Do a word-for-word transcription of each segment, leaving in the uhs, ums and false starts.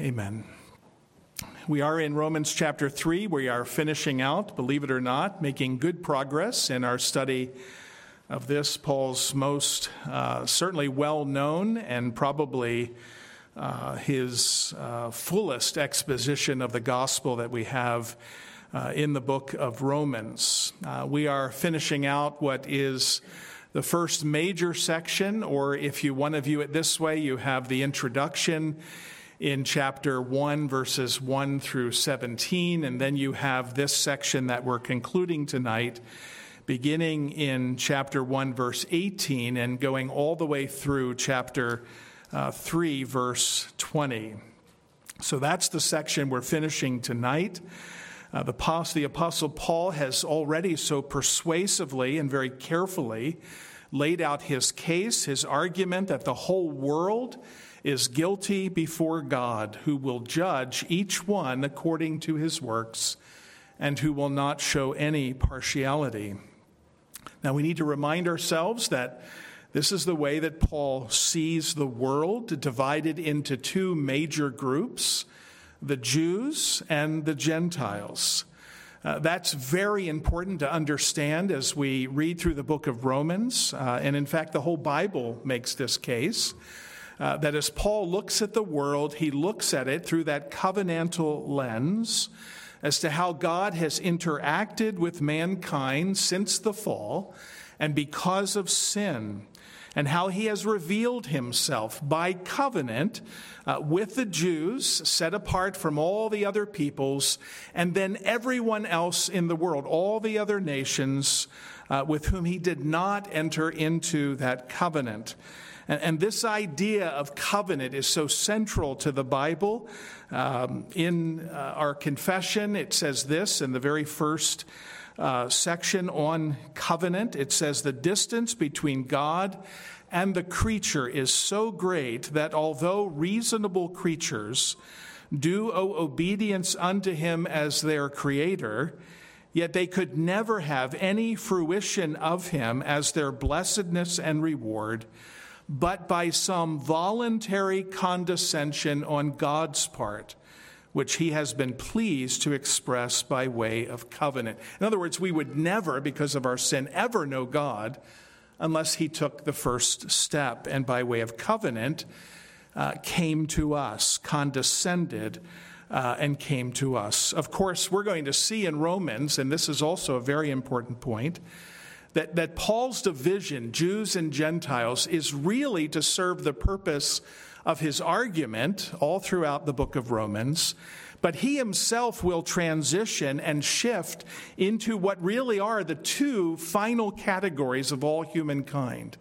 Amen. We are in Romans chapter three. We are finishing out, believe it or not, making good progress in our study of this, Paul's most uh, certainly well-known and probably uh, his uh, fullest exposition of the gospel that we have uh, in the book of Romans. Uh, we are finishing out what is the first major section, or if you want to view it this way, you have the introduction in chapter one, verses one through seventeen, and then you have this section that we're concluding tonight, beginning in chapter one, verse eighteen, and going all the way through chapter uh, three, verse twenty. So that's the section we're finishing tonight. Uh, the, the Apostle Paul has already so persuasively and very carefully laid out his case, his argument that the whole world is guilty before God, who will judge each one according to his works, and who will not show any partiality. Now, we need to remind ourselves that this is the way that Paul sees the world, divided into two major groups, the Jews and the Gentiles. Uh, that's very important to understand as we read through the book of Romans, uh, and in fact, the whole Bible makes this case, uh, that as Paul looks at the world, he looks at it through that covenantal lens, as to how God has interacted with mankind since the fall and because of sin, and how he has revealed himself by covenant uh, with the Jews, set apart from all the other peoples, and then everyone else in the world, all the other nations uh, with whom he did not enter into that covenant. And this idea of covenant is so central to the Bible. Um, in uh, our confession, it says this in the very first uh, section on covenant. It says, the distance between God and the creature is so great that although reasonable creatures do owe obedience unto him as their creator, yet they could never have any fruition of him as their blessedness and reward, but by some voluntary condescension on God's part, which he has been pleased to express by way of covenant. In other words, we would never, because of our sin, ever know God unless he took the first step and by way of covenant uh, came to us, condescended uh, and came to us. Of course, we're going to see in Romans, and this is also a very important point, That, that Paul's division, Jews and Gentiles, is really to serve the purpose of his argument all throughout the book of Romans. But he himself will transition and shift into what really are the two final categories of all humankind: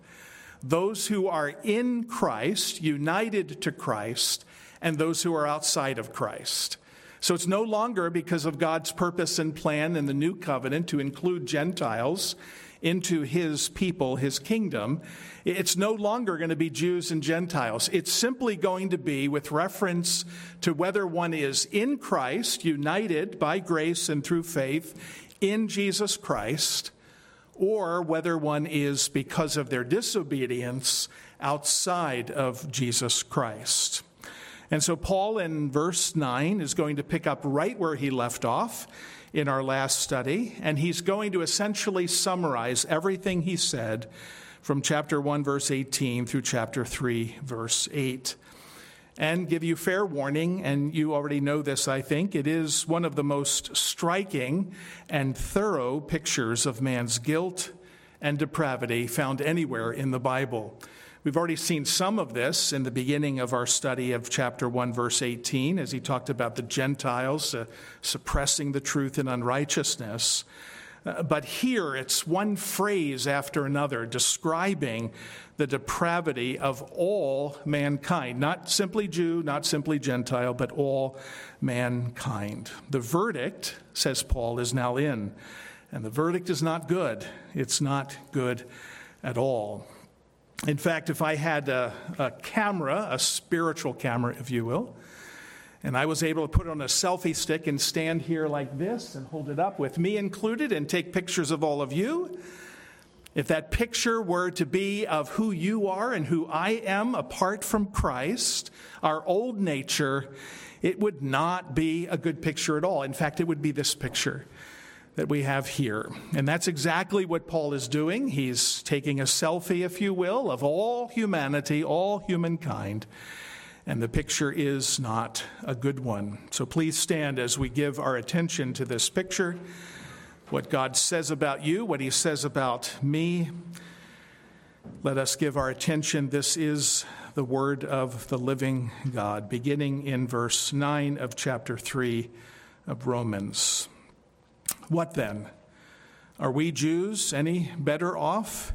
those who are in Christ, united to Christ, and those who are outside of Christ. So it's no longer because of God's purpose and plan in the new covenant to include Gentiles into his people, his kingdom. It's no longer going to be Jews and Gentiles. It's simply going to be with reference to whether one is in Christ, united by grace and through faith in Jesus Christ, or whether one is, because of their disobedience, outside of Jesus Christ. And so Paul in verse nine is going to pick up right where he left off in our last study, and he's going to essentially summarize everything he said from chapter one, verse eighteen, through chapter three, verse eight, and give you fair warning, and you already know this, I think. It is one of the most striking and thorough pictures of man's guilt and depravity found anywhere in the Bible. We've already seen some of this in the beginning of our study of chapter one, verse eighteen, as he talked about the Gentiles uh, suppressing the truth in unrighteousness. Uh, but here it's one phrase after another describing the depravity of all mankind, not simply Jew, not simply Gentile, but all mankind. The verdict, says Paul, is now in, and the verdict is not good. It's not good at all. In fact, if I had a, a camera, a spiritual camera, if you will, and I was able to put on a selfie stick and stand here like this and hold it up with me included and take pictures of all of you, If that picture were to be of who you are and who I am apart from Christ, our old nature, it would not be a good picture at all. In fact, it would be this picture that we have here. And that's exactly what Paul is doing. He's taking a selfie, if you will, of all humanity, all humankind. And the picture is not a good one. So please stand as we give our attention to this picture, what God says about you, what he says about me. Let us give our attention. This is the word of the living God, beginning in verse nine of chapter three of Romans. What then? Are we Jews any better off?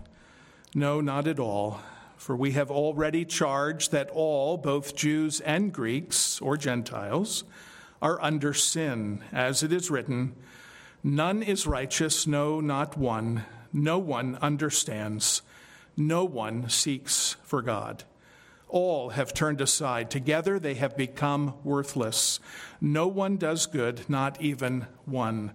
No, not at all. For we have already charged that all, both Jews and Greeks, or Gentiles, are under sin, as it is written, none is righteous, no, not one. No one understands. No one seeks for God. All have turned aside. Together they have become worthless. No one does good, not even one.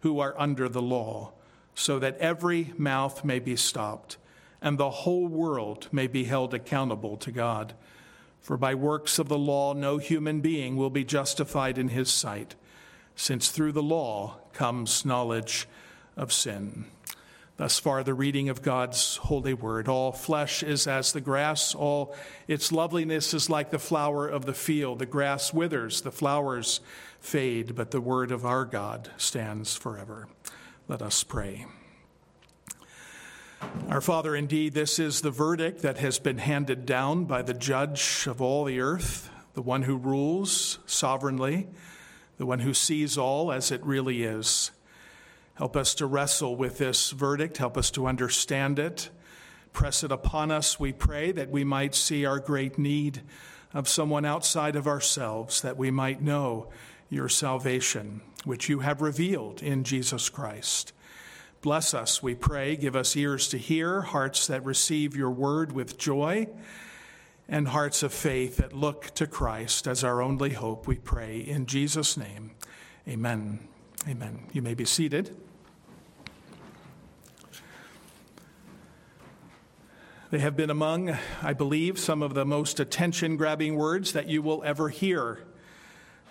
who are under the law, so that every mouth may be stopped, and the whole world may be held accountable to God. For by works of the law, no human being will be justified in his sight, since through the law comes knowledge of sin. Thus far, the reading of God's holy word. All flesh is as the grass. All its loveliness is like the flower of the field. The grass withers, the flowers fade, but the word of our God stands forever. Let us pray. Our Father, indeed, this is the verdict that has been handed down by the judge of all the earth, the one who rules sovereignly, the one who sees all as it really is. Help us to wrestle with this verdict. Help us to understand it. Press it upon us, we pray, that we might see our great need of someone outside of ourselves, that we might know your salvation, which you have revealed in Jesus Christ. Bless us, we pray. Give us ears to hear, hearts that receive your word with joy, and hearts of faith that look to Christ as our only hope, we pray. In Jesus' name, amen. Amen. You may be seated. They have been among, I believe, some of the most attention-grabbing words that you will ever hear.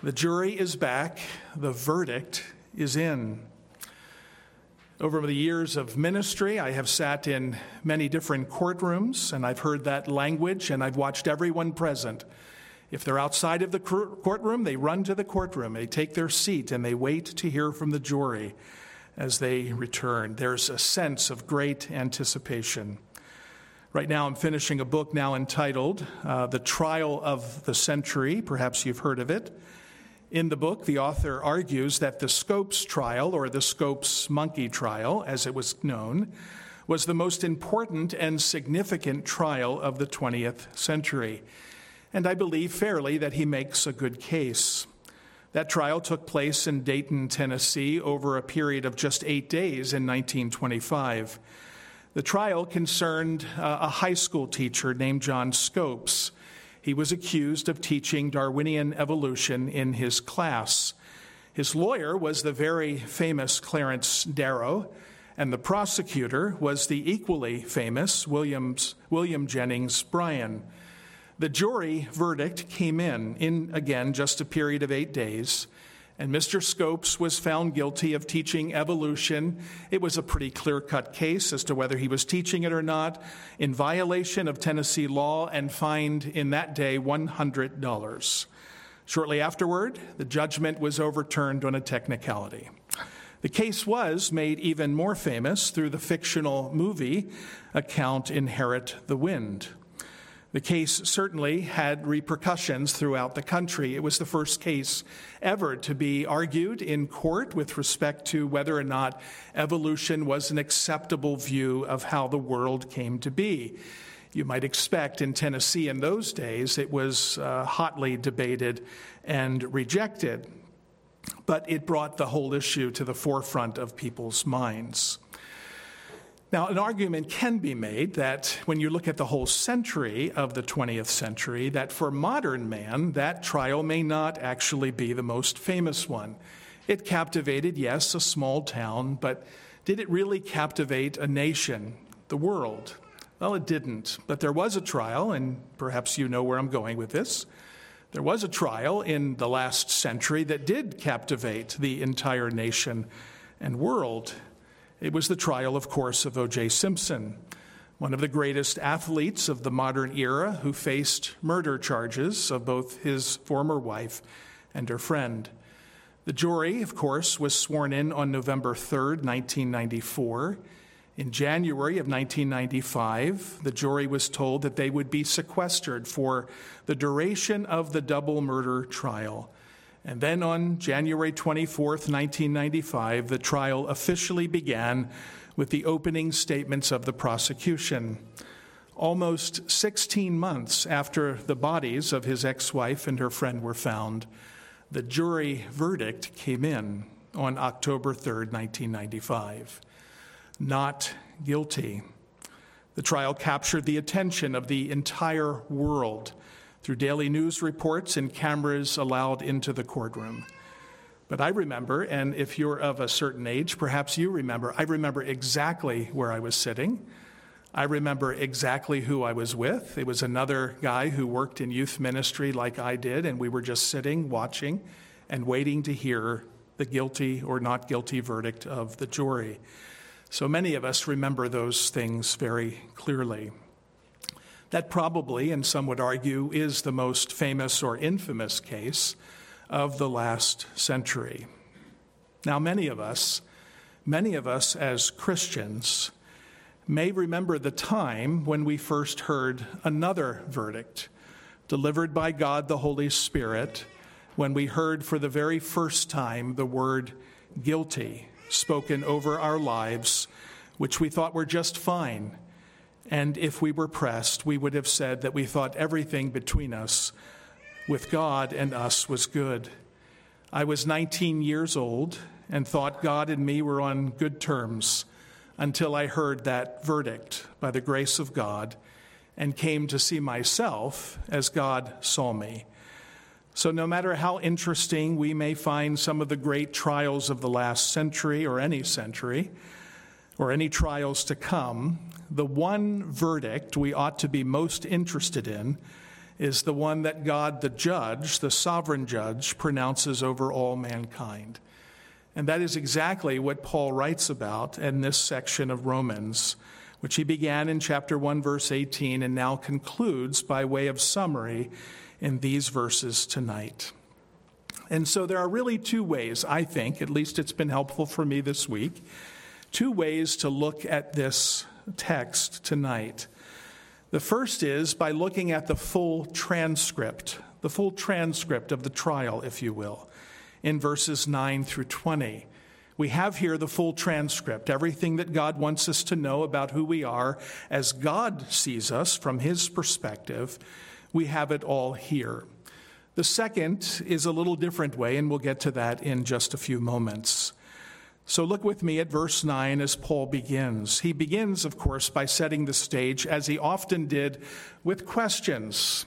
The jury is back. The verdict is in. Over the years of ministry, I have sat in many different courtrooms, and I've heard that language, and I've watched everyone present. If they're outside of the courtroom, they run to the courtroom, they take their seat, and they wait to hear from the jury as they return. There's a sense of great anticipation. Right now, I'm finishing a book now entitled uh, The Trial of the Century. Perhaps you've heard of it. In the book, the author argues that the Scopes trial, or the Scopes Monkey Trial, as it was known, was the most important and significant trial of the twentieth century. And I believe fairly that he makes a good case. That trial took place in Dayton, Tennessee, over a period of just eight days in nineteen twenty-five. The trial concerned a high school teacher named John Scopes. He was accused of teaching Darwinian evolution in his class. His lawyer was the very famous Clarence Darrow, and the prosecutor was the equally famous Williams, William Jennings Bryan. The jury verdict came in, in, again, just a period of eight days, and Mister Scopes was found guilty of teaching evolution. It was a pretty clear-cut case as to whether he was teaching it or not, in violation of Tennessee law, and fined in that day one hundred dollars. Shortly afterward, the judgment was overturned on a technicality. The case was made even more famous through the fictional movie account Inherit the Wind. The case certainly had repercussions throughout the country. It was the first case ever to be argued in court with respect to whether or not evolution was an acceptable view of how the world came to be. You might expect in Tennessee in those days, it was uh, hotly debated and rejected, but it brought the whole issue to the forefront of people's minds. Now, an argument can be made that when you look at the whole century of the twentieth century, that for modern man, that trial may not actually be the most famous one. It captivated, yes, a small town, but did it really captivate a nation, the world? Well, it didn't. But there was a trial, and perhaps you know where I'm going with this. There was a trial in the last century that did captivate the entire nation and world. It was the trial, of course, of O J Simpson, one of the greatest athletes of the modern era who faced murder charges of both his former wife and her friend. The jury, of course, was sworn in on November third, nineteen ninety-four. In January of nineteen ninety-five, the jury was told that they would be sequestered for the duration of the double murder trial. And then on January twenty-fourth, nineteen ninety-five, the trial officially began with the opening statements of the prosecution. Almost sixteen months after the bodies of his ex-wife and her friend were found, the jury verdict came in on October third, nineteen ninety-five. Not guilty. The trial captured the attention of the entire world through daily news reports and cameras allowed into the courtroom. But I remember, and if you're of a certain age, perhaps you remember, I remember exactly where I was sitting. I remember exactly who I was with. It was another guy who worked in youth ministry like I did, and we were just sitting, watching, and waiting to hear the guilty or not guilty verdict of the jury. So many of us remember those things very clearly. That probably, and some would argue, is the most famous or infamous case of the last century. Now, many of us, many of us as Christians may remember the time when we first heard another verdict delivered by God the Holy Spirit, when we heard for the very first time the word guilty spoken over our lives, which we thought were just fine. And if we were pressed, we would have said that we thought everything between us, with God and us, was good. I was nineteen years old and thought God and me were on good terms until I heard that verdict by the grace of God and came to see myself as God saw me. So no matter how interesting we may find some of the great trials of the last century or any century or any trials to come, the one verdict we ought to be most interested in is the one that God, the judge, the sovereign judge, pronounces over all mankind. And that is exactly what Paul writes about in this section of Romans, which he began in chapter one, verse eighteen, and now concludes by way of summary in these verses tonight. And so there are really two ways, I think, at least it's been helpful for me this week, two ways to look at this text tonight. The first is by looking at the full transcript, the full transcript of the trial, if you will, in verses nine through twenty. We have here the full transcript, everything that God wants us to know about who we are as God sees us from his perspective. We have it all here. The second is a little different way, and we'll get to that in just a few moments. So look with me at verse nine as Paul begins. He begins, of course, by setting the stage, as he often did, with questions.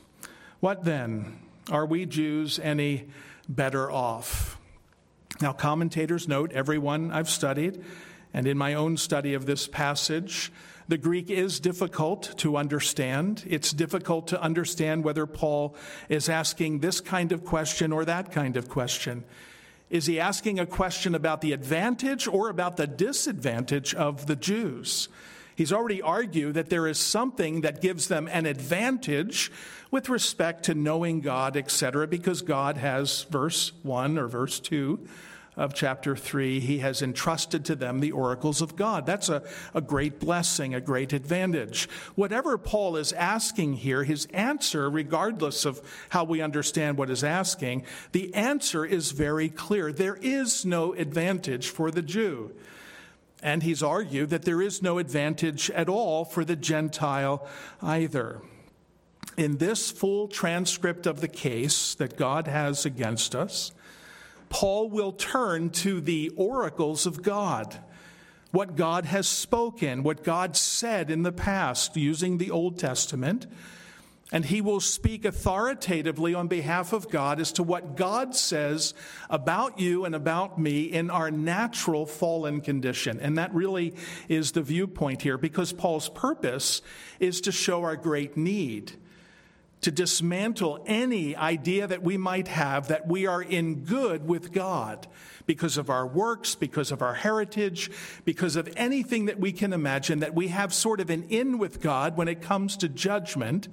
What then? Are we Jews any better off? Now, commentators note, everyone I've studied, and in my own study of this passage, the Greek is difficult to understand. It's difficult to understand whether Paul is asking this kind of question or that kind of question. Is he asking a question about the advantage or about the disadvantage of the Jews? He's already argued that there is something that gives them an advantage with respect to knowing God, et cetera, because God has, verse one or verse two of chapter three, he has entrusted to them the oracles of God. That's a, a great blessing, a great advantage. Whatever Paul is asking here, his answer, regardless of how we understand what is asking, the answer is very clear. There is no advantage for the Jew. And he's argued that there is no advantage at all for the Gentile either. In this full transcript of the case that God has against us, Paul will turn to the oracles of God, what God has spoken, what God said in the past using the Old Testament, and he will speak authoritatively on behalf of God as to what God says about you and about me in our natural fallen condition. And that really is the viewpoint here, because Paul's purpose is to show our great need, to dismantle any idea that we might have that we are in good with God because of our works, because of our heritage, because of anything that we can imagine, that we have sort of an in with God when it comes to judgment.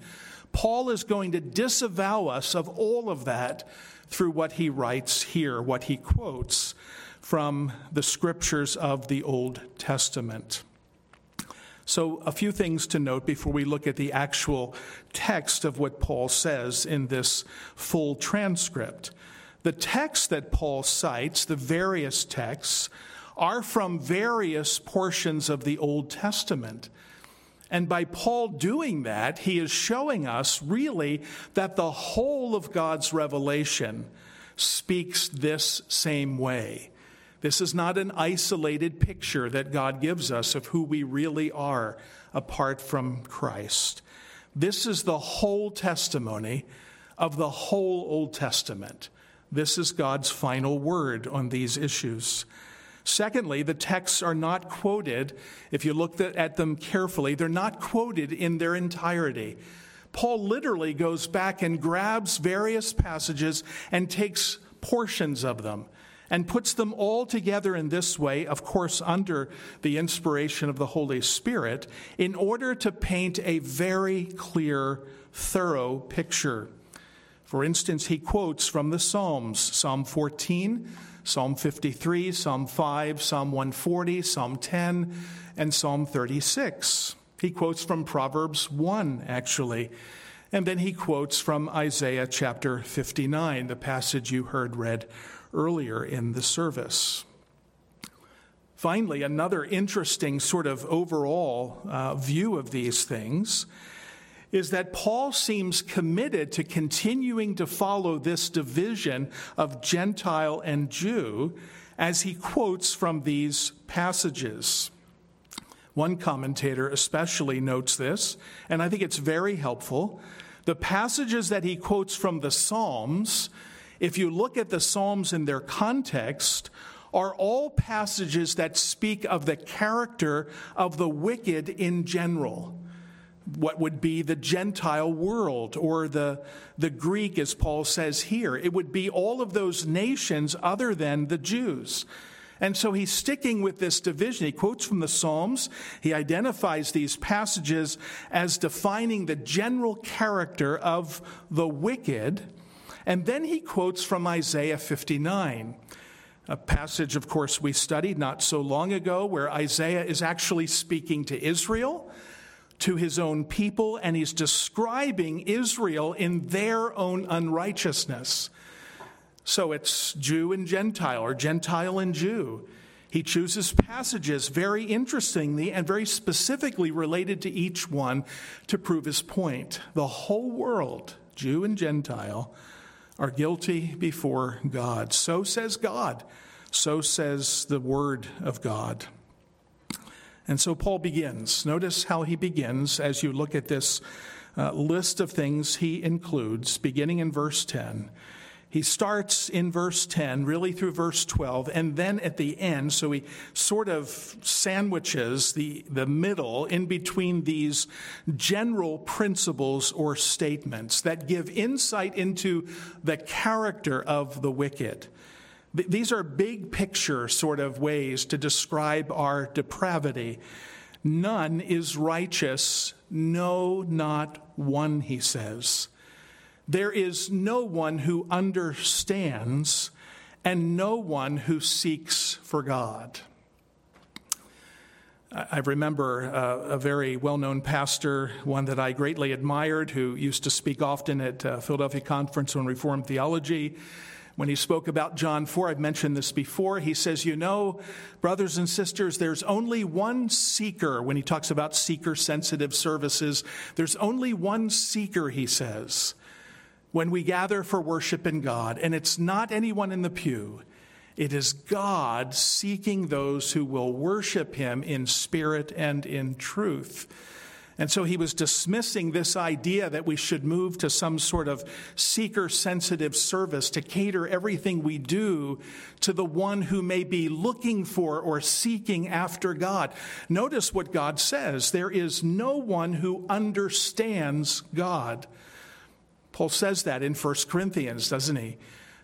Paul is going to disavow us of all of that through what he writes here, what he quotes from the scriptures of the Old Testament. So a few things to note before we look at the actual text of what Paul says in this full transcript. The texts that Paul cites, the various texts, are from various portions of the Old Testament. And by Paul doing that, he is showing us really that the whole of God's revelation speaks this same way. This is not an isolated picture that God gives us of who we really are apart from Christ. This is the whole testimony of the whole Old Testament. This is God's final word on these issues. Secondly, the texts are not quoted. If you look at them carefully, they're not quoted in their entirety. Paul literally goes back and grabs various passages and takes portions of them and puts them all together in this way, of course, under the inspiration of the Holy Spirit, in order to paint a very clear, thorough picture. For instance, he quotes from the Psalms, Psalm fourteen, Psalm fifty-three, Psalm five, Psalm one forty, Psalm ten, and Psalm thirty-six. He quotes from Proverbs one, actually. And then he quotes from Isaiah chapter fifty-nine, the passage you heard read earlier in the service. Finally, another interesting sort of overall uh, view of these things is that Paul seems committed to continuing to follow this division of Gentile and Jew as he quotes from these passages. One commentator especially notes this, and I think it's very helpful. The passages that he quotes from the Psalms, if you look at the Psalms in their context, are all passages that speak of the character of the wicked in general, what would be the Gentile world, or the, the Greek, as Paul says here. It would be all of those nations other than the Jews. And so he's sticking with this division. He quotes from the Psalms. He identifies these passages as defining the general character of the wicked. And then he quotes from Isaiah fifty-nine, a passage, of course, we studied not so long ago, where Isaiah is actually speaking to Israel, to his own people, and he's describing Israel in their own unrighteousness. So it's Jew and Gentile, or Gentile and Jew. He chooses passages very interestingly and very specifically related to each one to prove his point. The whole world, Jew and Gentile, are guilty before God. So says God. So says the Word of God. And so Paul begins. Notice how he begins as you look at this uh, list of things he includes, beginning in verse ten. He starts in verse ten, really through verse twelve, and then at the end, so he sort of sandwiches the, the middle in between these general principles or statements that give insight into the character of the wicked. These are big picture sort of ways to describe our depravity. None is righteous, no, not one, he says. There is no one who understands, and no one who seeks for God. I remember uh, a very well-known pastor, one that I greatly admired, who used to speak often at uh, Philadelphia Conference on Reformed Theology. When he spoke about John four, I've mentioned this before, he says, you know, brothers and sisters, there's only one seeker. When he talks about seeker-sensitive services, there's only one seeker, he says, when we gather for worship in God, and it's not anyone in the pew. It is God seeking those who will worship him in spirit and in truth. And so he was dismissing this idea that we should move to some sort of seeker-sensitive service to cater everything we do to the one who may be looking for or seeking after God. Notice what God says. There is no one who understands God. Paul says that in First Corinthians, doesn't he?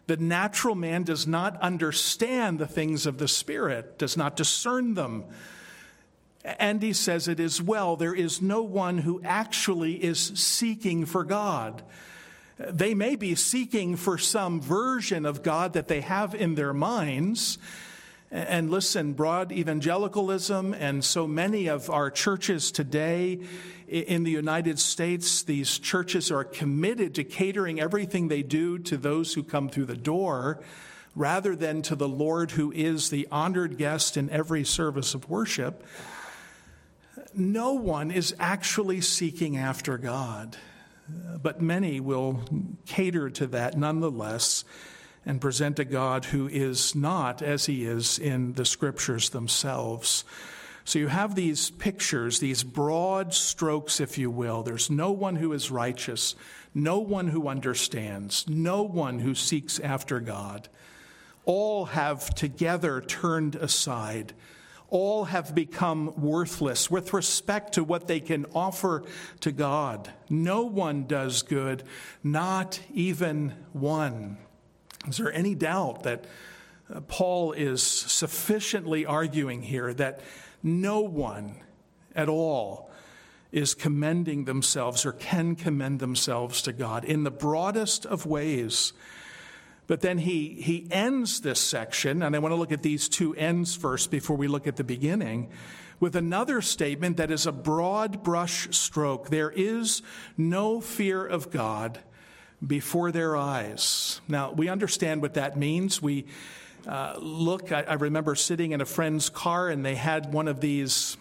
The natural man does not understand the things of the Spirit, does not discern them. And he says it as well, there is no one who actually is seeking for God. They may be seeking for some version of God that they have in their minds. And listen, broad evangelicalism and so many of our churches today in the United States, these churches are committed to catering everything they do to those who come through the door rather than to the Lord who is the honored guest in every service of worship. No one is actually seeking after God, but many will cater to that nonetheless, and present a God who is not as he is in the Scriptures themselves. So you have these pictures, these broad strokes, if you will. There's no one who is righteous, no one who understands, no one who seeks after God. All have together turned aside. All have become worthless with respect to what they can offer to God. No one does good, not even one. Is there any doubt that Paul is sufficiently arguing here that no one at all is commending themselves or can commend themselves to God in the broadest of ways? But then he, he ends this section, and I want to look at these two ends first before we look at the beginning, with another statement that is a broad brush stroke. There is no fear of God before their eyes. Now, we understand what that means. We uh, look, I, I remember sitting in a friend's car and they had one of these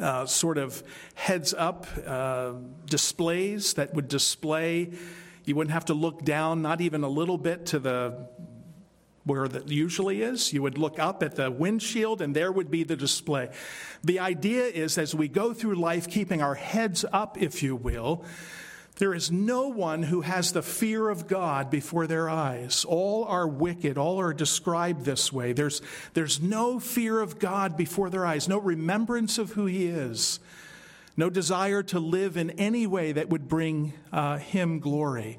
uh, sort of heads-up uh, displays that would display. You wouldn't have to look down, not even a little bit to the where that usually is. You would look up at the windshield and there would be the display. The idea is as we go through life, keeping our heads up, if you will, there is no one who has the fear of God before their eyes. All are wicked. All are described this way. There's, there's no fear of God before their eyes, no remembrance of who he is, no desire to live in any way that would bring uh, him glory.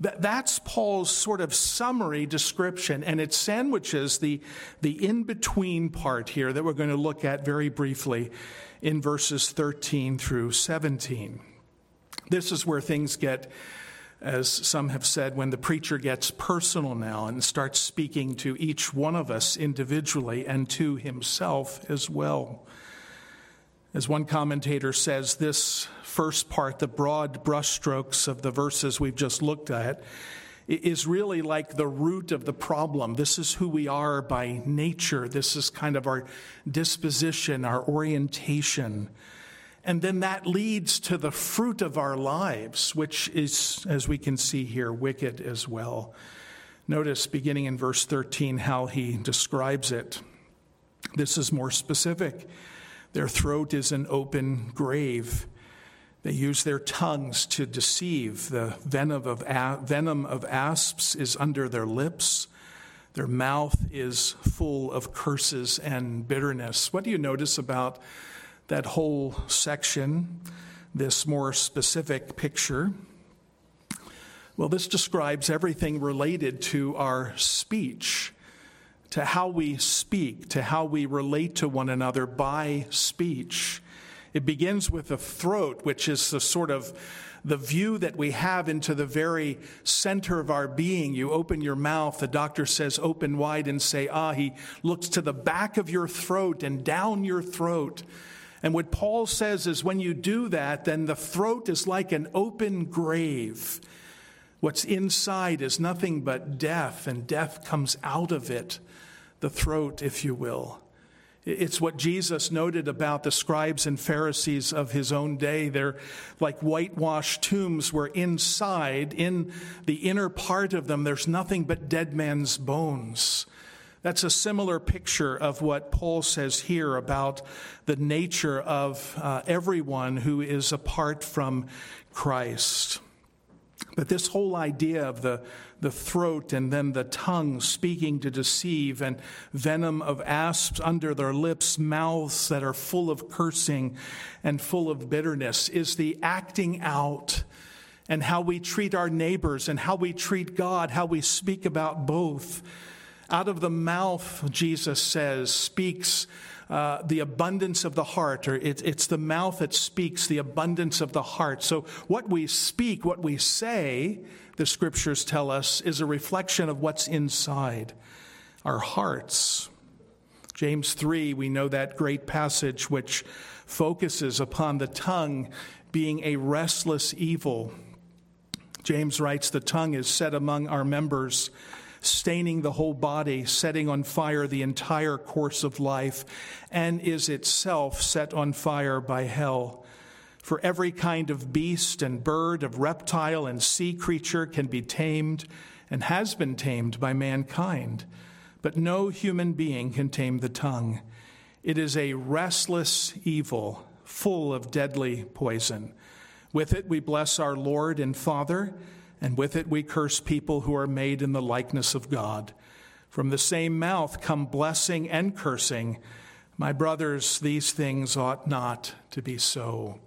That, that's Paul's sort of summary description, and it sandwiches the, the in-between part here that we're going to look at very briefly in verses thirteen through seventeen. This is where things get, as some have said, when the preacher gets personal now and starts speaking to each one of us individually and to himself as well. As one commentator says, this first part, the broad brushstrokes of the verses we've just looked at, is really like the root of the problem. This is who we are by nature. This is kind of our disposition, our orientation. And then that leads to the fruit of our lives, which is, as we can see here, wicked as well. Notice, beginning in verse thirteen, how he describes it. This is more specific. Their throat is an open grave. They use their tongues to deceive. The venom of, venom of asps is under their lips. Their mouth is full of curses and bitterness. What do you notice about that whole section, this more specific picture? Well, this describes everything related to our speech, to how we speak, to how we relate to one another by speech. It begins with the throat, which is the sort of the view that we have into the very center of our being. You open your mouth, the doctor says, open wide and say, ah. He looks to the back of your throat and down your throat. And what Paul says is when you do that, then the throat is like an open grave. What's inside is nothing but death, and death comes out of it, the throat, if you will. It's what Jesus noted about the scribes and Pharisees of his own day. They're like whitewashed tombs where inside, in the inner part of them, there's nothing but dead man's bones. That's a similar picture of what Paul says here about the nature of uh, everyone who is apart from Christ. But this whole idea of the, the throat and then the tongue speaking to deceive and venom of asps under their lips, mouths that are full of cursing and full of bitterness, is the acting out and how we treat our neighbors and how we treat God, how we speak about both. Out of the mouth, Jesus says, speaks Uh, the abundance of the heart, or it, it's the mouth that speaks the abundance of the heart. So what we speak, what we say, the scriptures tell us, is a reflection of what's inside our hearts. James three, we know that great passage which focuses upon the tongue being a restless evil. James writes, the tongue is set among our members, staining the whole body, setting on fire the entire course of life, and is itself set on fire by hell. For every kind of beast and bird, of reptile and sea creature can be tamed and has been tamed by mankind, but no human being can tame the tongue. It is a restless evil, full of deadly poison. With it we bless our Lord and Father, and with it we curse people who are made in the likeness of God. From the same mouth come blessing and cursing. My brothers, these things ought not to be so.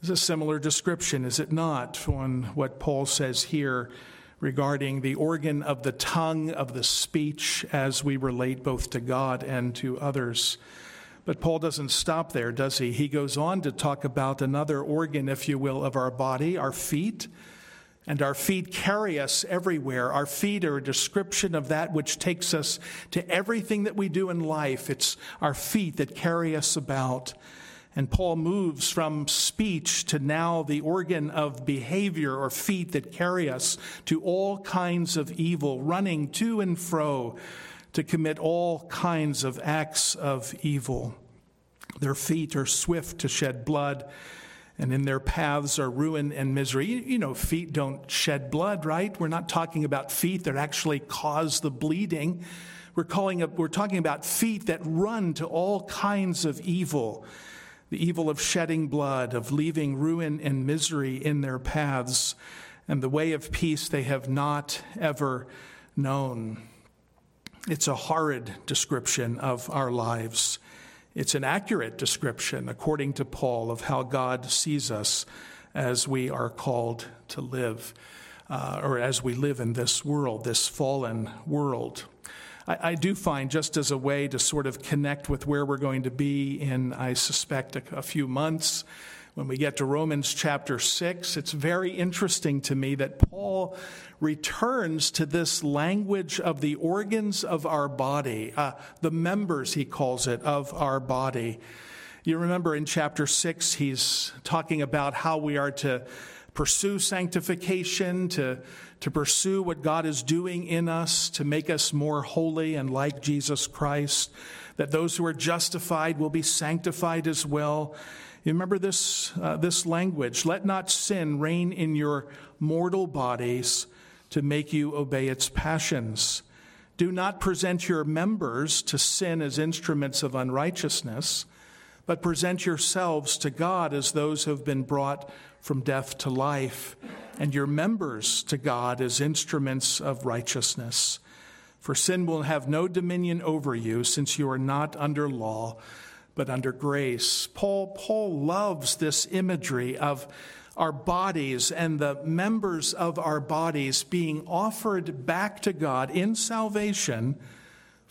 It's a similar description, is it not, on what Paul says here regarding the organ of the tongue, of the speech, as we relate both to God and to others. But Paul doesn't stop there, does he? He goes on to talk about another organ, if you will, of our body, our feet. And our feet carry us everywhere. Our feet are a description of that which takes us to everything that we do in life. It's our feet that carry us about. And Paul moves from speech to now the organ of behavior or feet that carry us to all kinds of evil, running to and fro to commit all kinds of acts of evil. Their feet are swift to shed blood, and in their paths are ruin and misery. You, you know, feet don't shed blood, right? We're not talking about feet that actually cause the bleeding. We're calling a, we're talking about feet that run to all kinds of evil, the evil of shedding blood, of leaving ruin and misery in their paths, and the way of peace they have not ever known. It's a horrid description of our lives. It's an accurate description, according to Paul, of how God sees us as we are called to live, uh, or as we live in this world, this fallen world. I, I do find, just as a way to sort of connect with where we're going to be in, I suspect, a, a few months, when we get to Romans chapter six, it's very interesting to me that Paul returns to this language of the organs of our body, uh, the members, he calls it, of our body. You remember in chapter six, he's talking about how we are to pursue sanctification, to, to pursue what God is doing in us, to make us more holy and like Jesus Christ, that those who are justified will be sanctified as well. You remember this uh, this language, let not sin reign in your mortal bodies to make you obey its passions. Do not present your members to sin as instruments of unrighteousness, but present yourselves to God as those who have been brought from death to life, and your members to God as instruments of righteousness. For sin will have no dominion over you, since you are not under law, but under grace. Paul, Paul loves this imagery of our bodies and the members of our bodies being offered back to God in salvation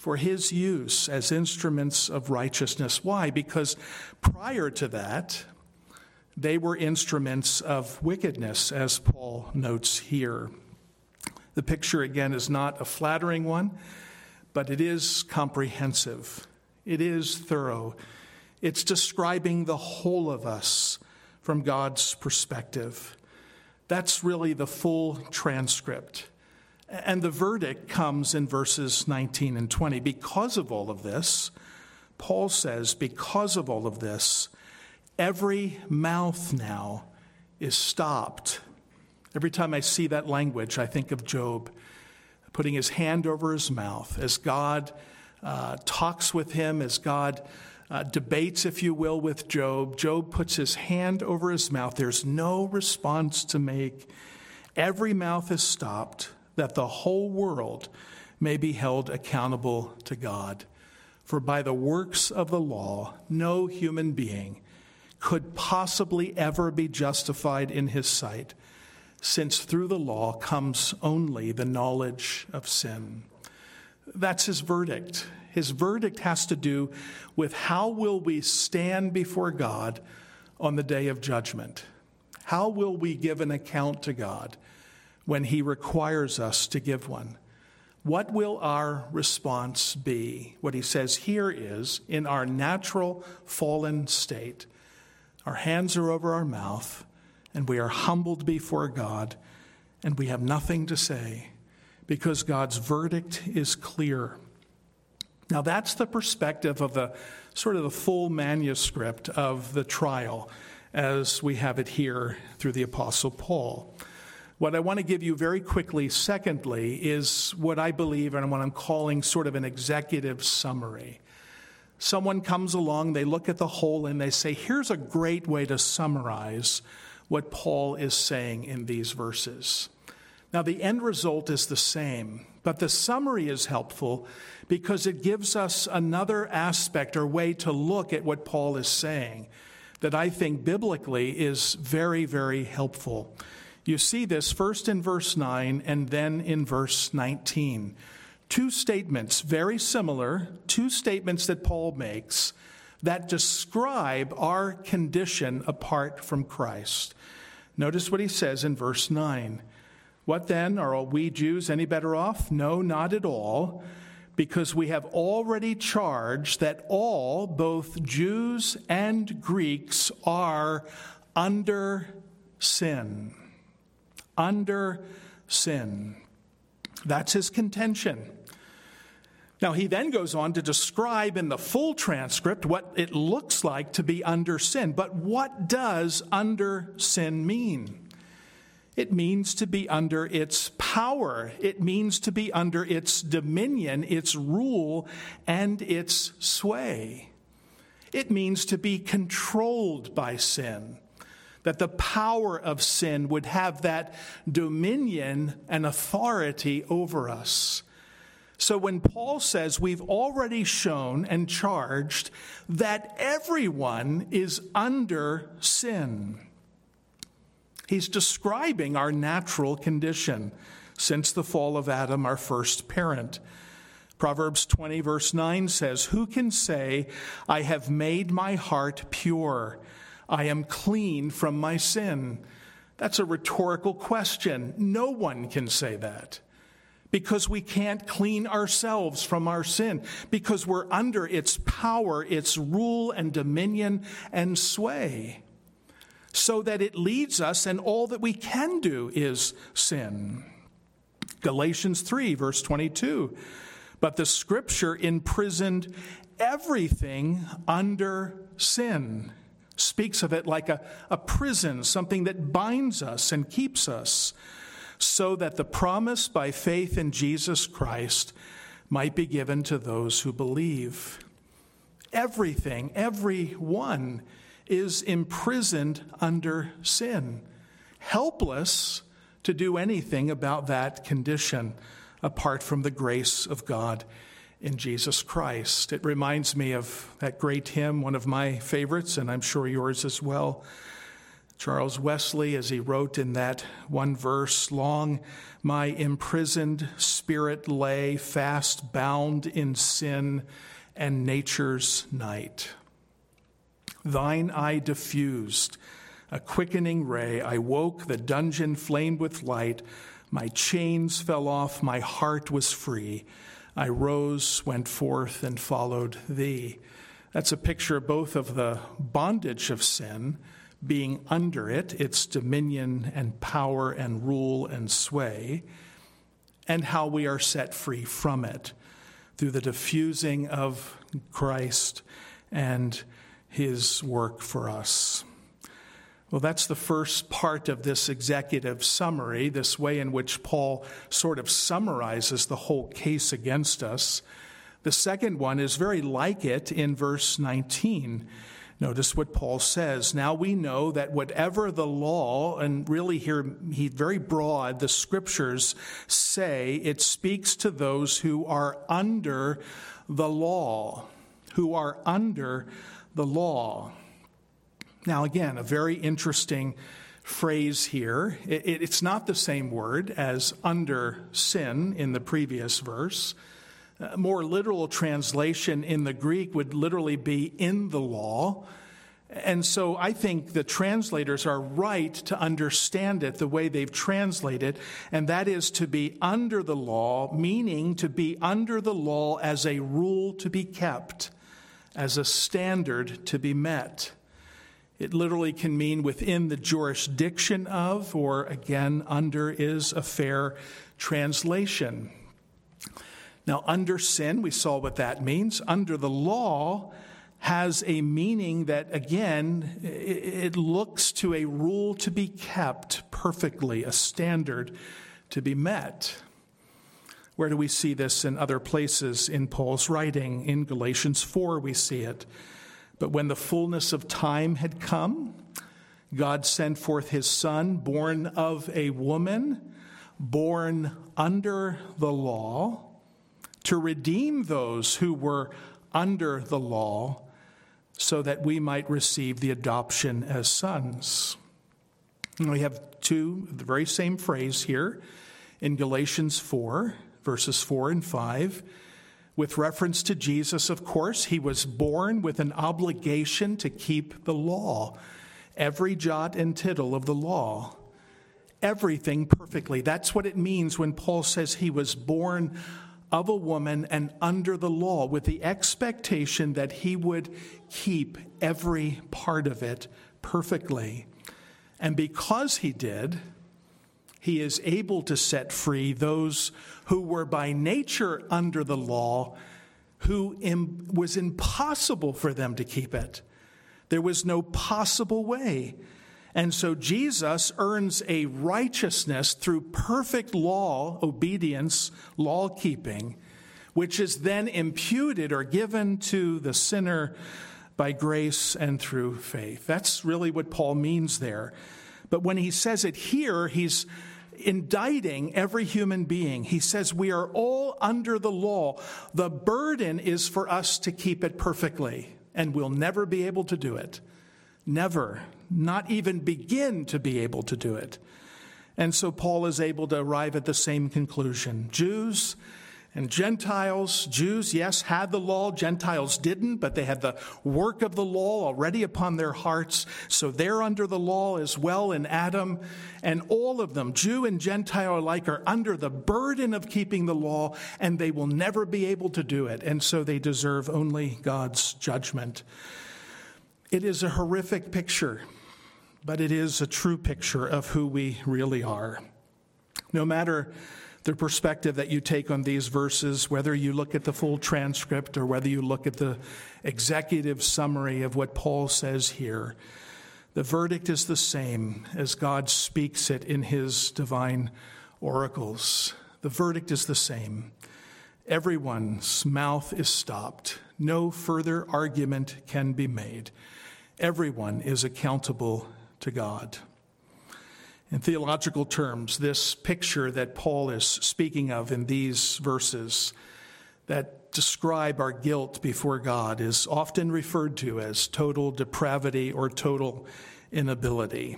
for his use as instruments of righteousness. Why? Because prior to that, they were instruments of wickedness, as Paul notes here. The picture, again, is not a flattering one, but it is comprehensive. It is thorough. It's describing the whole of us from God's perspective. That's really the full transcript. And the verdict comes in verses nineteen and twenty. Because of all of this, Paul says, because of all of this, every mouth now is stopped. Every time I see that language, I think of Job putting his hand over his mouth as God uh, talks with him, as God uh, debates, if you will, with Job. Job puts his hand over his mouth. There's no response to make. Every mouth is stopped, that the whole world may be held accountable to God. For by the works of the law, no human being could possibly ever be justified in his sight, since through the law comes only the knowledge of sin. That's his verdict. His verdict has to do with how will we stand before God on the day of judgment? How will we give an account to God when he requires us to give one? What will our response be? What he says here is, in our natural fallen state, our hands are over our mouth, and we are humbled before God, and we have nothing to say because God's verdict is clear. Now, that's the perspective of the sort of the full manuscript of the trial as we have it here through the Apostle Paul. What I want to give you very quickly, secondly, is what I believe and what I'm calling sort of an executive summary. Someone comes along, they look at the whole, and they say, here's a great way to summarize what Paul is saying in these verses. Now, the end result is the same, but the summary is helpful because it gives us another aspect or way to look at what Paul is saying that I think biblically is very, very helpful. You see this first in verse nine and then in verse nineteen. Two statements, very similar, two statements that Paul makes that describe our condition apart from Christ. Notice what he says in verse nine. What then, are we Jews any better off? No, not at all, because we have already charged that all, both Jews and Greeks, are under sin. Under sin. That's his contention. Now, he then goes on to describe in the full transcript what it looks like to be under sin. But what does under sin mean? It means to be under its power. It means to be under its dominion, its rule, and its sway. It means to be controlled by sin, that the power of sin would have that dominion and authority over us. So when Paul says we've already shown and charged that everyone is under sin, he's describing our natural condition since the fall of Adam, our first parent. Proverbs twenty, verse nine says, "Who can say, I have made my heart pure? I am clean from my sin." That's a rhetorical question. No one can say that because we can't clean ourselves from our sin, because we're under its power, its rule and dominion and sway, so that it leads us, and all that we can do is sin. Galatians three, verse twenty-two, "But the Scripture imprisoned everything under sin," speaks of it like a, a prison, something that binds us and keeps us, so that the promise by faith in Jesus Christ might be given to those who believe. Everything, everyone is imprisoned under sin, helpless to do anything about that condition apart from the grace of God in Jesus Christ. It reminds me of that great hymn, one of my favorites, and I'm sure yours as well. Charles Wesley, as he wrote in that one verse, "Long my imprisoned spirit lay fast bound in sin and nature's night. Thine eye diffused a quickening ray. I woke, the dungeon flamed with light. My chains fell off, my heart was free. I rose, went forth, and followed thee." That's a picture both of the bondage of sin, being under it, its dominion and power and rule and sway, and how we are set free from it through the diffusing of Christ and his work for us. Well, that's the first part of this executive summary, this way in which Paul sort of summarizes the whole case against us. The second one is very like it in verse nineteen. Notice what Paul says. "Now we know that whatever the law," and really here he very broad, the scriptures say, it speaks to those who are under the law, who are under the law. Now again, a very interesting phrase here. It, it, it's not the same word as under sin in the previous verse. A more literal translation in the Greek would literally be "in the law." And so I think the translators are right to understand it the way they've translated, and that is to be under the law, meaning to be under the law as a rule to be kept, as a standard to be met. It literally can mean within the jurisdiction of, or again, under is a fair translation. Now, under sin, we saw what that means. Under the law has a meaning that, again, it looks to a rule to be kept perfectly, a standard to be met. Where do we see this in other places in Paul's writing? In Galatians four, we see it. "But when the fullness of time had come, God sent forth his Son, born of a woman, born under the law, to redeem those who were under the law, so that we might receive the adoption as sons." And we have two, the very same phrase here in Galatians four, verses four and five, with reference to Jesus, of course. He was born with an obligation to keep the law, every jot and tittle of the law, everything perfectly. That's what it means when Paul says he was born of a woman and under the law, with the expectation that he would keep every part of it perfectly. And because he did, he is able to set free those who were by nature under the law, who im- was impossible for them to keep it. There was no possible way. And so Jesus earns a righteousness through perfect law, obedience, law keeping, which is then imputed or given to the sinner by grace and through faith. That's really what Paul means there. But when he says it here, he's indicting every human being. He says we are all under the law. The burden is for us to keep it perfectly, and we'll never be able to do it. Never, not even begin to be able to do it. And so Paul is able to arrive at the same conclusion. Jews and Gentiles, Jews, yes, had the law. Gentiles didn't, but they had the work of the law already upon their hearts. So they're under the law as well in Adam. And all of them, Jew and Gentile alike, are under the burden of keeping the law, and they will never be able to do it. And so they deserve only God's judgment. It is a horrific picture, but it is a true picture of who we really are. No matter the perspective that you take on these verses, whether you look at the full transcript or whether you look at the executive summary of what Paul says here, the verdict is the same as God speaks it in his divine oracles. The verdict is the same. Everyone's mouth is stopped. No further argument can be made. Everyone is accountable to God. In theological terms, this picture that Paul is speaking of in these verses that describe our guilt before God is often referred to as total depravity or total inability.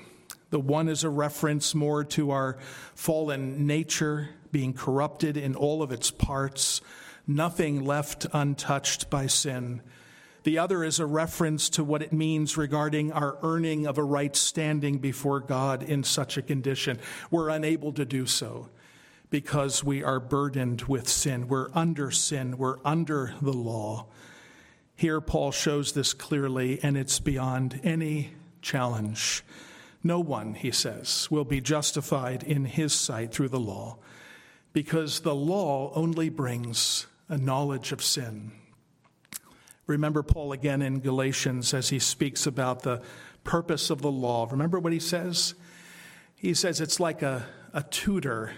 The one is a reference more to our fallen nature being corrupted in all of its parts, nothing left untouched by sin. The other is a reference to what it means regarding our earning of a right standing before God in such a condition. We're unable to do so because we are burdened with sin. We're under sin. We're under the law. Here Paul shows this clearly, and it's beyond any challenge. No one, he says, will be justified in his sight through the law, because the law only brings a knowledge of sin. Remember Paul again in Galatians as he speaks about the purpose of the law. Remember what he says? He says it's like a, a tutor,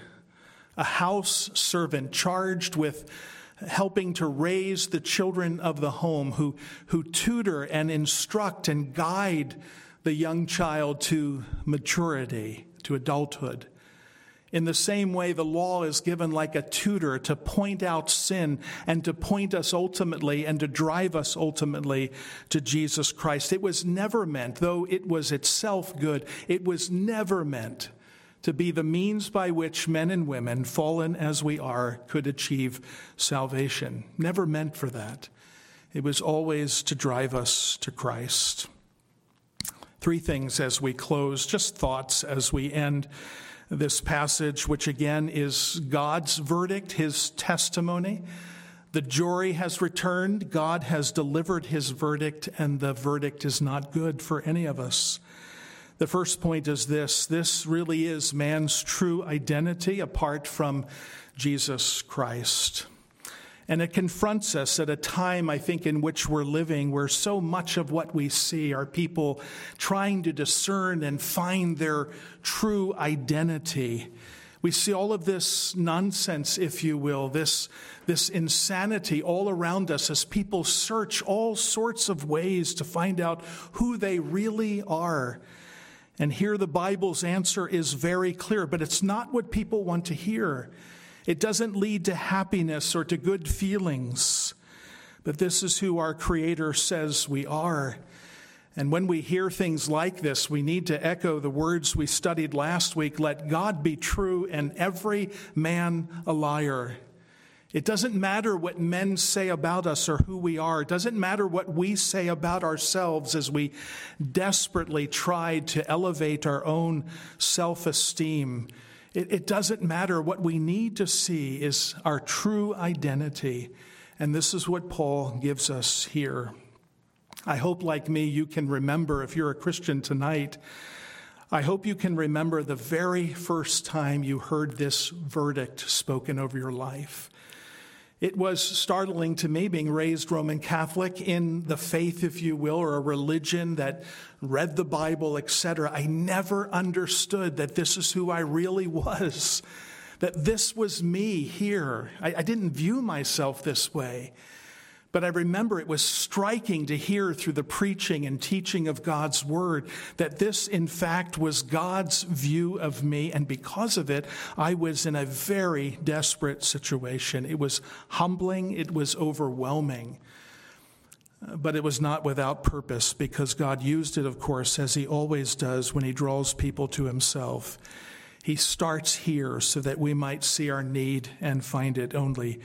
a house servant charged with helping to raise the children of the home who, who tutor and instruct and guide the young child to maturity, to adulthood. In the same way, the law is given like a tutor to point out sin and to point us ultimately and to drive us ultimately to Jesus Christ. It was never meant, though it was itself good, it was never meant to be the means by which men and women, fallen as we are, could achieve salvation. Never meant for that. It was always to drive us to Christ. Three things as we close, just thoughts as we end this passage, which again is God's verdict, his testimony. The jury has returned, God has delivered his verdict, and the verdict is not good for any of us. The first point is this: this really is man's true identity apart from Jesus Christ. And it confronts us at a time, I think, in which we're living, where so much of what we see are people trying to discern and find their true identity. We see all of this nonsense, if you will, this, this insanity all around us as people search all sorts of ways to find out who they really are. And here the Bible's answer is very clear, but it's not what people want to hear. It doesn't lead to happiness or to good feelings, but this is who our Creator says we are. And when we hear things like this, we need to echo the words we studied last week: let God be true and every man a liar. It doesn't matter what men say about us or who we are. It doesn't matter what we say about ourselves as we desperately try to elevate our own self-esteem. It doesn't matter. What we need to see is our true identity. And this is what Paul gives us here. I hope, like me, you can remember, if you're a Christian tonight, I hope you can remember the very first time you heard this verdict spoken over your life. It was startling to me, being raised Roman Catholic in the faith, if you will, or a religion that read the Bible, et cetera. I never understood that this is who I really was, that this was me here. I, I didn't view myself this way. But I remember it was striking to hear through the preaching and teaching of God's word that this, in fact, was God's view of me. And because of it, I was in a very desperate situation. It was humbling. It was overwhelming. But it was not without purpose, because God used it, of course, as he always does when he draws people to himself. He starts here so that we might see our need and find it only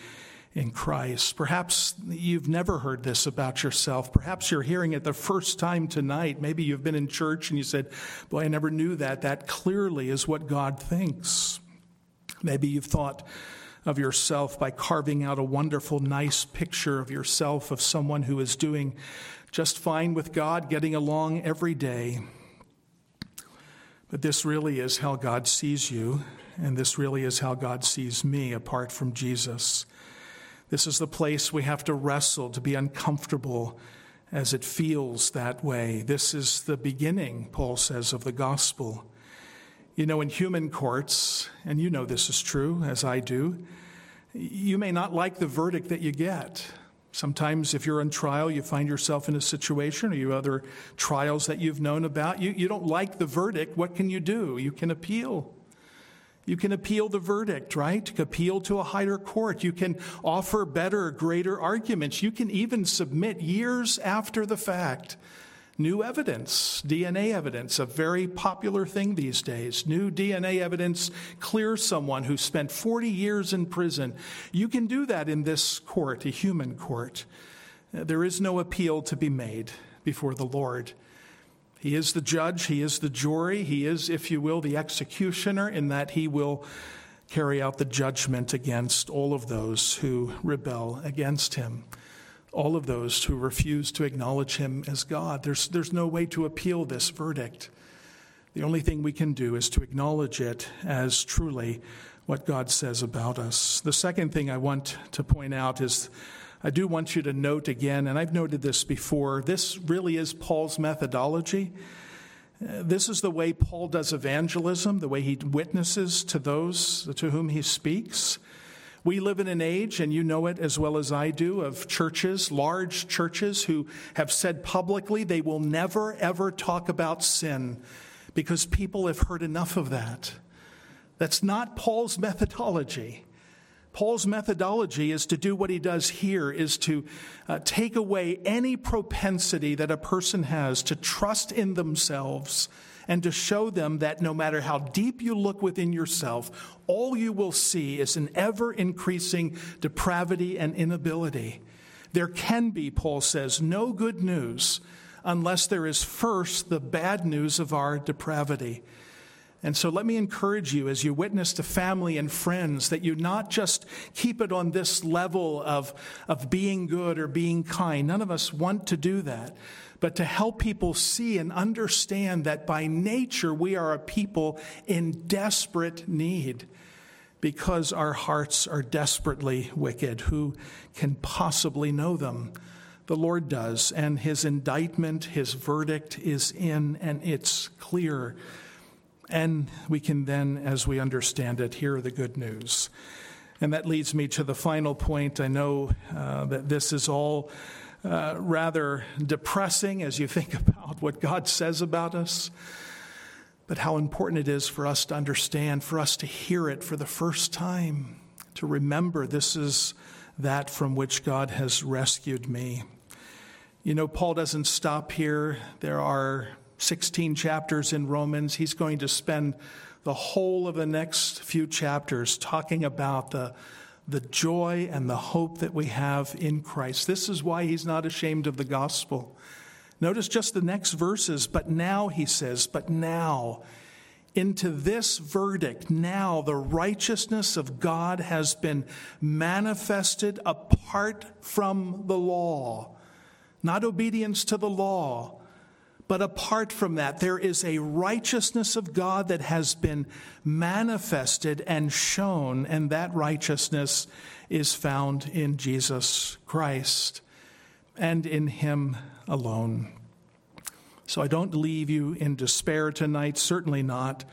in Christ. Perhaps you've never heard this about yourself. Perhaps you're hearing it the first time tonight. Maybe you've been in church and you said, boy, I never knew that. That clearly is what God thinks. Maybe you've thought of yourself by carving out a wonderful, nice picture of yourself, of someone who is doing just fine with God, getting along every day. But this really is how God sees you, and this really is how God sees me apart from Jesus. This is the place we have to wrestle, to be uncomfortable as it feels that way. This is the beginning, Paul says, of the gospel. You know, in human courts, and you know this is true, as I do, you may not like the verdict that you get. Sometimes if you're on trial, you find yourself in a situation, or you have other trials that you've known about. You, you don't like the verdict. What can you do? You can appeal. You can appeal the verdict, right? Appeal to a higher court. You can offer better, greater arguments. You can even submit years after the fact. new evidence, D N A evidence, a very popular thing these days. New D N A evidence clears someone who spent forty years in prison. You can do that in this court, a human court. There is no appeal to be made before the Lord. He is the judge. He is the jury. He is, if you will, the executioner, in that he will carry out the judgment against all of those who rebel against him, all of those who refuse to acknowledge him as God. There's, there's no way to appeal this verdict. The only thing we can do is to acknowledge it as truly what God says about us. The second thing I want to point out is I do want you to note again, and I've noted this before, this really is Paul's methodology. This is the way Paul does evangelism, the way he witnesses to those to whom he speaks. We live in an age, and you know it as well as I do, of churches, large churches, who have said publicly they will never, ever talk about sin because people have heard enough of that. That's not Paul's methodology. Paul's methodology is to do what he does here, is to uh, take away any propensity that a person has to trust in themselves and to show them that no matter how deep you look within yourself, all you will see is an ever-increasing depravity and inability. There can be, Paul says, no good news unless there is first the bad news of our depravity. And so let me encourage you, as you witness to family and friends, that you not just keep it on this level of, of being good or being kind. None of us want to do that. But to help people see and understand that by nature we are a people in desperate need because our hearts are desperately wicked. Who can possibly know them? The Lord does, and his indictment, his verdict is in, and it's clear. And we can then, as we understand it, hear the good news. And that leads me to the final point. I know uh, that this is all uh, rather depressing as you think about what God says about us, but how important it is for us to understand, for us to hear it for the first time, to remember this is that from which God has rescued me. You know, Paul doesn't stop here. There are sixteen chapters in Romans. He's going to spend the whole of the next few chapters talking about the, the joy and the hope that we have in Christ. This is why he's not ashamed of the gospel. Notice just the next verses, but now, he says, but now, into this verdict, now the righteousness of God has been manifested apart from the law, not obedience to the law. But apart from that, there is a righteousness of God that has been manifested and shown, and that righteousness is found in Jesus Christ and in him alone. So I don't leave you in despair tonight, certainly not.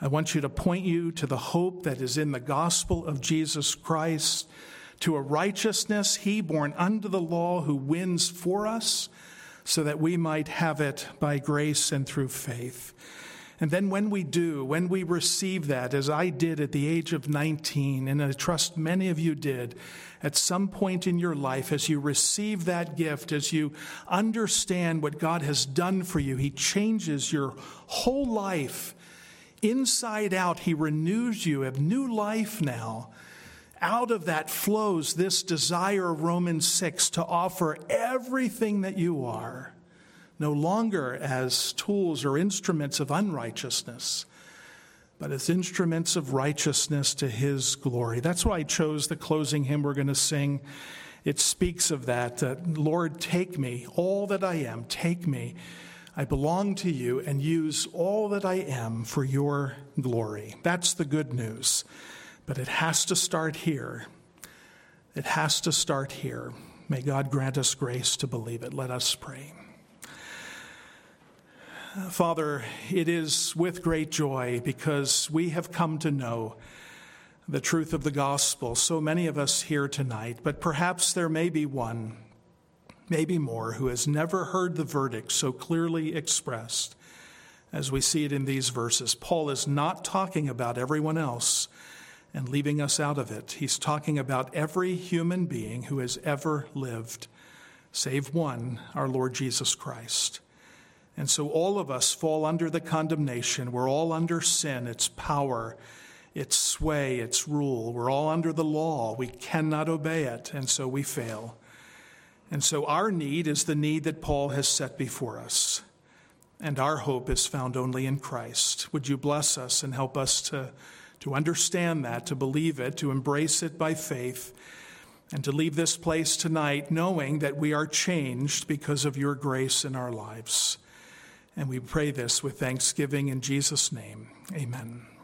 I want you to point you to the hope that is in the gospel of Jesus Christ, to a righteousness he born under the law who wins for us, so that we might have it by grace and through faith. And then when we do, when we receive that, as I did at the age of nineteen, and I trust many of you did, at some point in your life, as you receive that gift, as you understand what God has done for you, he changes your whole life. Inside out, he renews you. You have new life now. Out of that flows this desire of Romans six to offer everything that you are, no longer as tools or instruments of unrighteousness, but as instruments of righteousness to his glory. That's why I chose the closing hymn we're going to sing. It speaks of that, uh, Lord, take me, all that I am, take me. I belong to you, and use all that I am for your glory. That's the good news. But it has to start here. It has to start here. May God grant us grace to believe it. Let us pray. Father, it is with great joy because we have come to know the truth of the gospel, so many of us here tonight, but perhaps there may be one, maybe more, who has never heard the verdict so clearly expressed as we see it in these verses. Paul is not talking about everyone else and leaving us out of it. He's talking about every human being who has ever lived, save one, our Lord Jesus Christ. And so all of us fall under the condemnation. We're all under sin, its power, its sway, its rule. We're all under the law. We cannot obey it, and so we fail. And so our need is the need that Paul has set before us, and our hope is found only in Christ. Would you bless us and help us to, to understand that, to believe it, to embrace it by faith, and to leave this place tonight knowing that we are changed because of your grace in our lives. And we pray this with thanksgiving in Jesus' name. Amen.